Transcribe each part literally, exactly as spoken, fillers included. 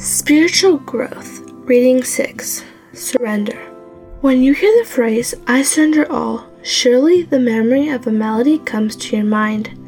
Spiritual Growth, Reading six, Surrender. When you hear the phrase, I surrender all, surely the memory of a melody comes to your mind.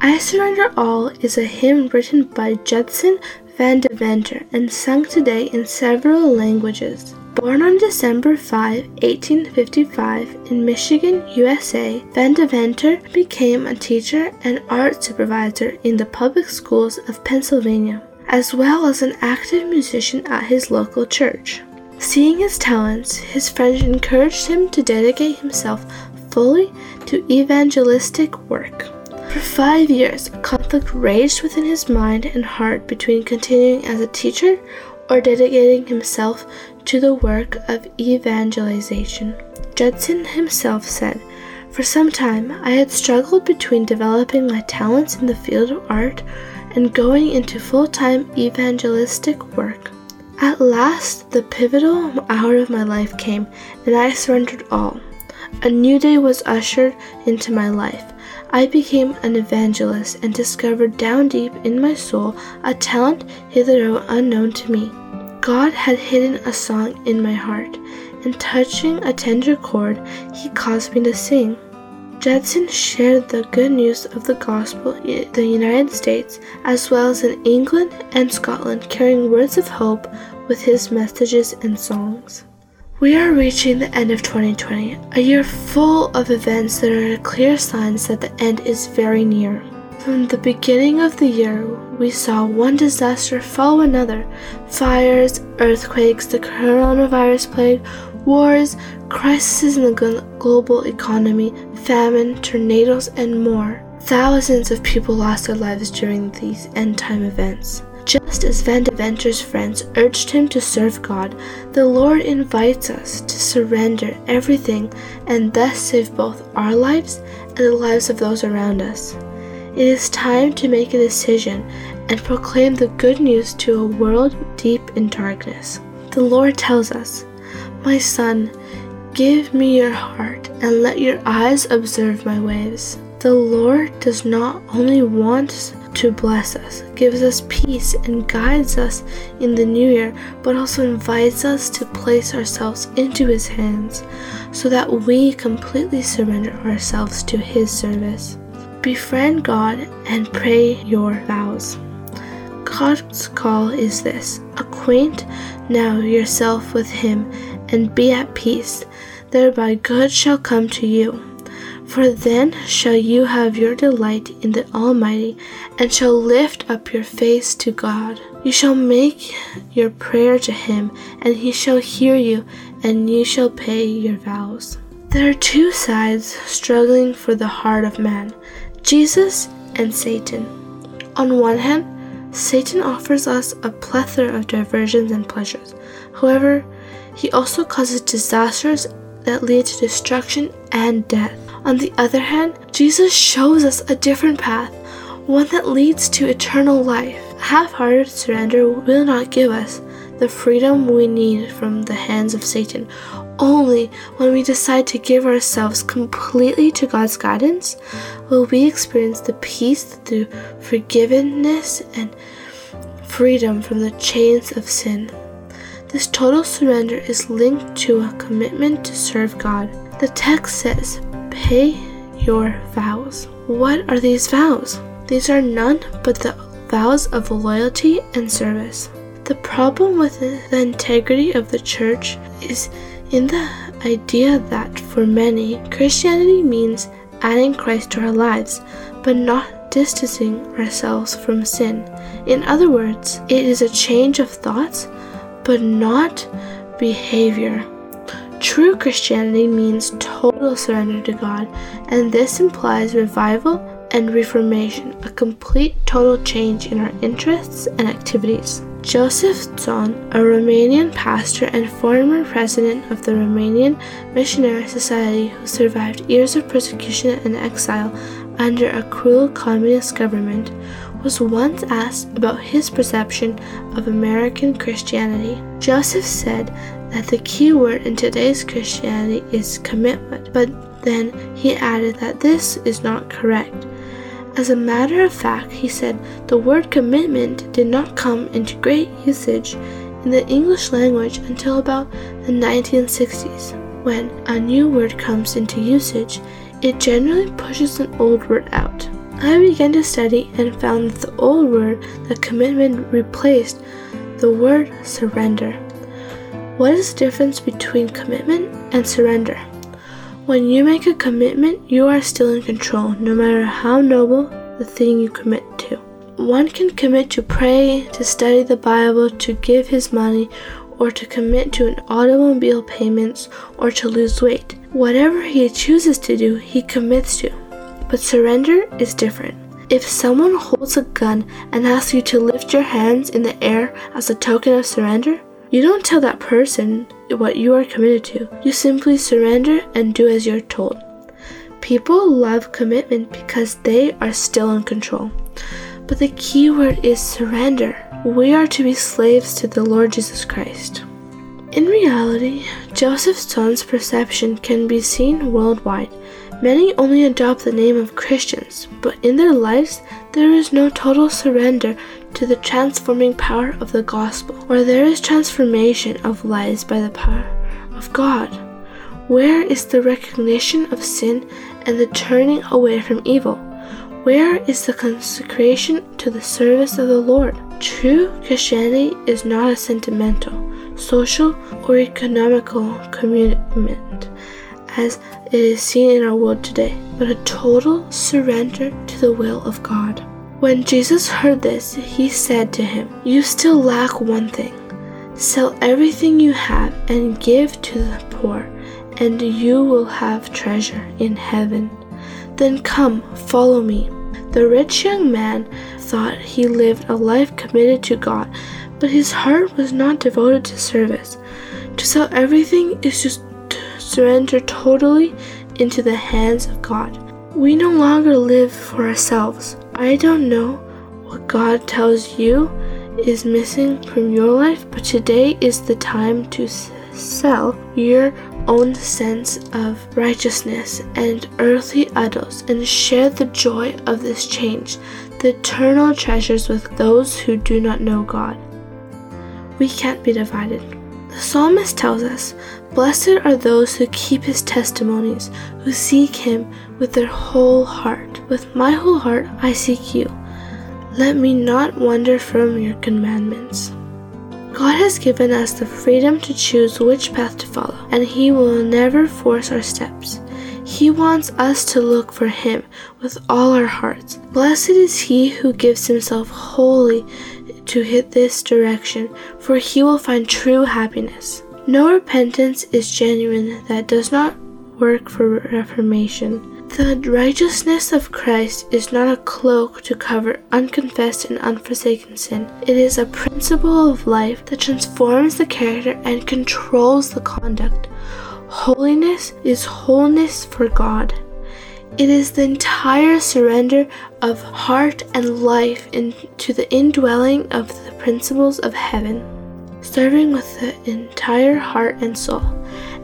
I Surrender All is a hymn written by Judson Van DeVenter and sung today in several languages. Born on December fifth, eighteen fifty-five in Michigan, U S A, Van DeVenter became a teacher and art supervisor in the public schools of Pennsylvania, as well as an active musician at his local church. Seeing his talents, his friends encouraged him to dedicate himself fully to evangelistic work. For five years, a conflict raged within his mind and heart between continuing as a teacher or dedicating himself to the work of evangelization. Judson himself said, "For some time, I had struggled between developing my talents in the field of art and going into full-time evangelistic work. At last, the pivotal hour of my life came, and I surrendered all. A new day was ushered into my life. I became an evangelist and discovered down deep in my soul a talent hitherto unknown to me. God had hidden a song in my heart, and touching a tender chord, He caused me to sing." Judson shared the good news of the gospel in the United States as well as in England and Scotland, carrying words of hope with his messages and songs. We are reaching the end of twenty twenty, a year full of events that are clear signs that the end is very near. From the beginning of the year, we saw one disaster follow another: fires, earthquakes, the coronavirus plague, wars, crises in the global economy, famine, tornadoes, and more. Thousands of people lost their lives during these end-time events. Just as Van DeVenter's friends urged him to serve God, the Lord invites us to surrender everything and thus save both our lives and the lives of those around us. It is time to make a decision and proclaim the good news to a world deep in darkness. The Lord tells us, "My son, give me your heart and let your eyes observe my ways." The Lord does not only want us to bless us, gives us peace, and guides us in the new year, but also invites us to place ourselves into His hands so that we completely surrender ourselves to His service. Befriend God and pray your vows. God's call is this: acquaint now yourself with Him and be at peace, thereby good shall come to you. For then shall you have your delight in the Almighty, and shall lift up your face to God. You shall make your prayer to Him, and He shall hear you, and you shall pay your vows. There are two sides struggling for the heart of man: Jesus and Satan. On one hand, Satan offers us a plethora of diversions and pleasures. However, he also causes disasters that lead to destruction and death. On the other hand, Jesus shows us a different path, one that leads to eternal life. Half-hearted surrender will not give us the freedom we need from the hands of Satan. Only when we decide to give ourselves completely to God's guidance will we experience the peace through forgiveness and freedom from the chains of sin. This total surrender is linked to a commitment to serve God. The text says, "Pay your vows." What are these vows? These are none but the vows of loyalty and service. The problem with the integrity of the church is in the idea that for many, Christianity means adding Christ to our lives, but not distancing ourselves from sin. In other words, it is a change of thoughts, but not behavior. True Christianity means total surrender to God, and this implies revival and reformation, a complete total change in our interests and activities. Joseph Ton, a Romanian pastor and former president of the Romanian Missionary Society who survived years of persecution and exile under a cruel communist government, was once asked about his perception of American Christianity. Joseph said that the key word in today's Christianity is commitment, but then he added that this is not correct, As a matter of fact, he said, the word commitment did not come into great usage in the English language until about the nineteen sixties. When a new word comes into usage, it generally pushes an old word out. I began to study and found that the old word, the commitment, replaced the word surrender. What is the difference between commitment and surrender? When you make a commitment, you are still in control, no matter how noble the thing you commit to. One can commit to pray, to study the Bible, to give his money, or to commit to an automobile payments, or to lose weight. Whatever he chooses to do, he commits to. But surrender is different. If someone holds a gun and asks you to lift your hands in the air as a token of surrender, you don't tell that person what you are committed to. You simply surrender and do as you're told. People love commitment because they are still in control. But the key word is surrender. We are to be slaves to the Lord Jesus Christ. In reality, Joseph Ton's perception can be seen worldwide. Many only adopt the name of Christians, but in their lives, there is no total surrender to the transforming power of the gospel, or there is transformation of lives by the power of God. Where is the recognition of sin and the turning away from evil? Where is the consecration to the service of the Lord? True Christianity is not a sentimental, social, or economical commitment, as it is seen in our world today, but a total surrender to the will of God. When Jesus heard this, he said to him, "You still lack one thing. Sell everything you have and give to the poor, and you will have treasure in heaven. Then come, follow me." The rich young man thought he lived a life committed to God, but his heart was not devoted to service. To sell everything is just surrender totally into the hands of God. We no longer live for ourselves. I don't know what God tells you is missing from your life, but today is the time to sell your own sense of righteousness and earthly idols and share the joy of this change, the eternal treasures with those who do not know God. We can't be divided. The psalmist tells us, "Blessed are those who keep his testimonies, who seek him with their whole heart. With my whole heart I seek you. Let me not wander from your commandments." God has given us the freedom to choose which path to follow, and he will never force our steps. He wants us to look for him with all our hearts. Blessed is he who gives himself wholly to hit this direction, for he will find true happiness. No repentance is genuine that does not work for reformation. The righteousness of Christ is not a cloak to cover unconfessed and unforsaken sin. It is a principle of life that transforms the character and controls the conduct. Holiness is wholeness for God. It is the entire surrender of heart and life into the indwelling of the principles of heaven, serving with the entire heart and soul.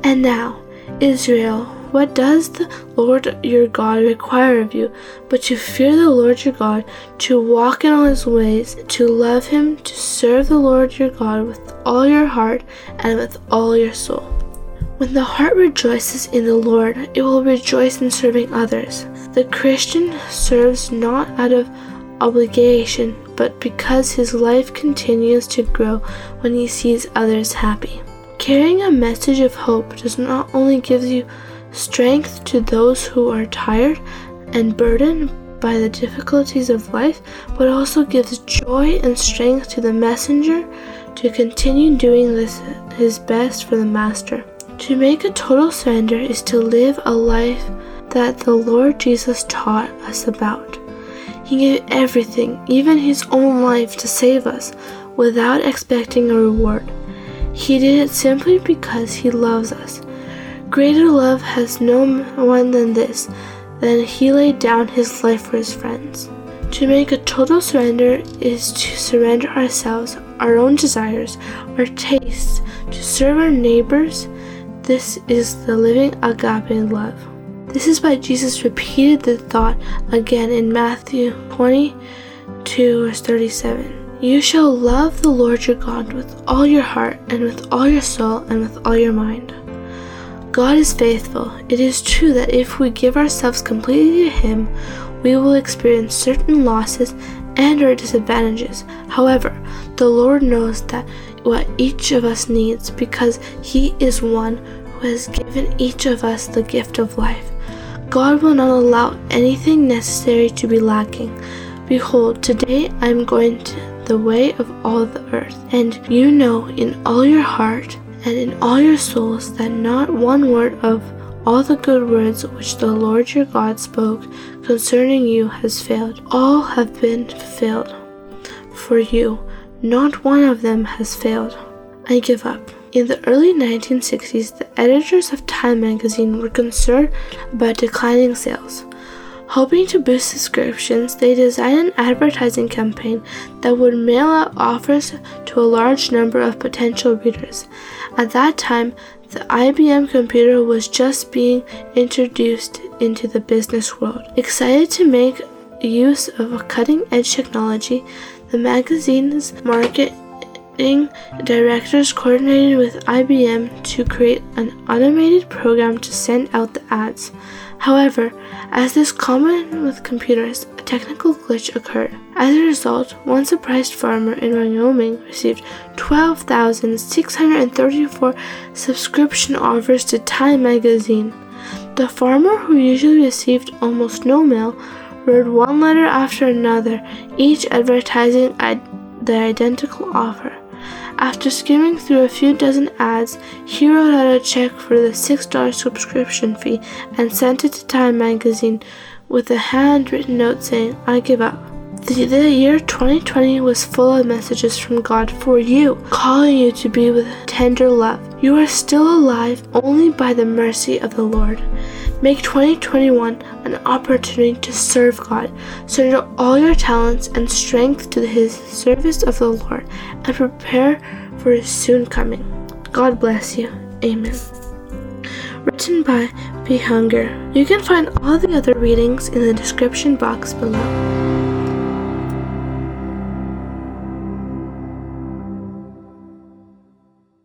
And now, Israel, what does the Lord your God require of you, but to fear the Lord your God, to walk in all his ways, to love him, to serve the Lord your God with all your heart and with all your soul. When the heart rejoices in the Lord, it will rejoice in serving others. The Christian serves not out of obligation, but because his life continues to grow when he sees others happy. Carrying a message of hope does not only give you strength to those who are tired and burdened by the difficulties of life, but also gives joy and strength to the messenger to continue doing this, his best for the Master. To make a total surrender is to live a life that the Lord Jesus taught us about. He gave everything, even his own life, to save us, without expecting a reward. He did it simply because he loves us. Greater love has no one than this, than he laid down his life for his friends. To make a total surrender is to surrender ourselves, our own desires, our tastes, to serve our neighbors. This is the living agape love. This is why Jesus repeated the thought again in Matthew twenty-two, verse thirty-seven. You shall love the Lord your God with all your heart and with all your soul and with all your mind. God is faithful. It is true that if we give ourselves completely to Him, we will experience certain losses and or disadvantages. However, the Lord knows that what each of us needs because He is one who has given each of us the gift of life. God will not allow anything necessary to be lacking. Behold, today I am going to the way of all the earth, and you know in all your heart and in all your souls that not one word of all the good words which the Lord your God spoke concerning you has failed. All have been fulfilled for you. Not one of them has failed. I give up. In the early nineteen sixties, the editors of Time magazine were concerned about declining sales. Hoping to boost subscriptions, they designed an advertising campaign that would mail out offers to a large number of potential readers. At that time, the I B M computer was just being introduced into the business world. Excited to make use of cutting-edge technology, the magazine's marketing directors coordinated with I B M to create an automated program to send out the ads. However, as is common with computers, a technical glitch occurred. As a result, one surprised farmer in Wyoming received twelve thousand six hundred thirty-four subscription offers to Time magazine. The farmer, who usually received almost no mail, wrote one letter after another, each advertising ad- the identical offer. After skimming through a few dozen ads, he wrote out a check for the six dollars subscription fee and sent it to Time magazine with a handwritten note saying, I give up. The, the year twenty twenty was full of messages from God for you, calling you to be with tender love. You are still alive only by the mercy of the Lord. Make twenty twenty-one an opportunity to serve God. Surrender all your talents and strength to His service of the Lord and prepare for His soon coming. God bless you. Amen. Written by P. Hunger. You can find all the other readings in the description box below.